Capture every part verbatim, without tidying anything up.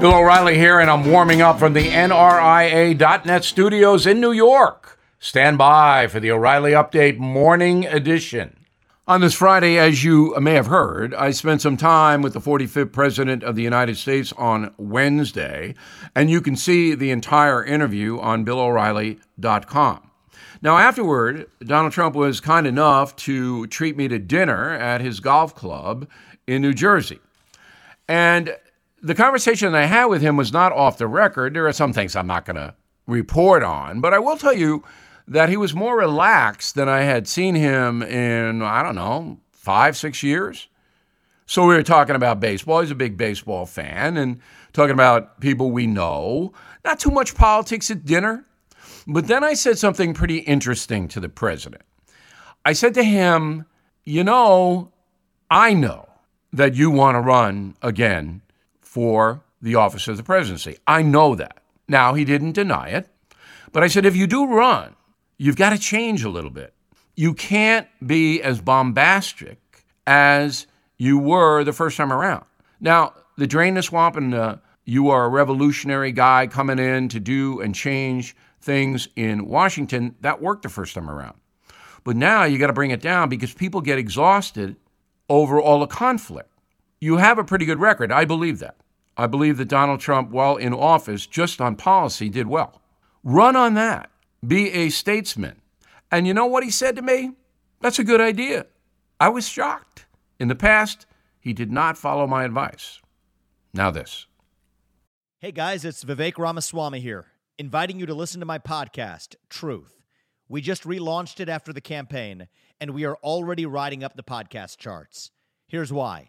Bill O'Reilly here, and I'm warming up from the N R I A dot net studios in New York. Stand by for the O'Reilly Update Morning Edition. On this Friday, as you may have heard, I spent some time with the forty-fifth President of the United States on Wednesday, and you can see the entire interview on Bill O'Reilly dot com. Now, afterward, Donald Trump was kind enough to treat me to dinner at his golf club in New Jersey. And the conversation I had with him was not off the record. There are some things I'm not going to report on, but I will tell you that he was more relaxed than I had seen him in, I don't know, five, six years. So we were talking about baseball. He's a big baseball fan, and talking about people we know. Not too much politics at dinner. But then I said something pretty interesting to the president. I said to him, you know, I know that you want to run again for the office of the presidency. I know that. Now, he didn't deny it, but I said, if you do run, you've got to change a little bit. You can't be as bombastic as you were the first time around. Now, the drain the swamp and the, you are a revolutionary guy coming in to do and change things in Washington, that worked the first time around. But now you got to bring it down because people get exhausted over all the conflict. You have a pretty good record. I believe that. I believe that Donald Trump, while in office, just on policy, did well. Run on that. Be a statesman. And you know what he said to me? That's a good idea. I was shocked. In the past, he did not follow my advice. Now this. Hey guys, it's Vivek Ramaswamy here, inviting you to listen to my podcast, Truth. We just relaunched it after the campaign, and we are already riding up the podcast charts. Here's why.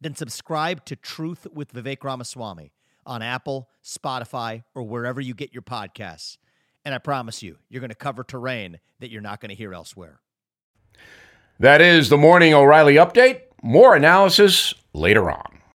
then subscribe to Truth with Vivek Ramaswamy on Apple, Spotify, or wherever you get your podcasts. And I promise you, you're going to cover terrain that you're not going to hear elsewhere. That is the Morning O'Reilly Update. More analysis later on.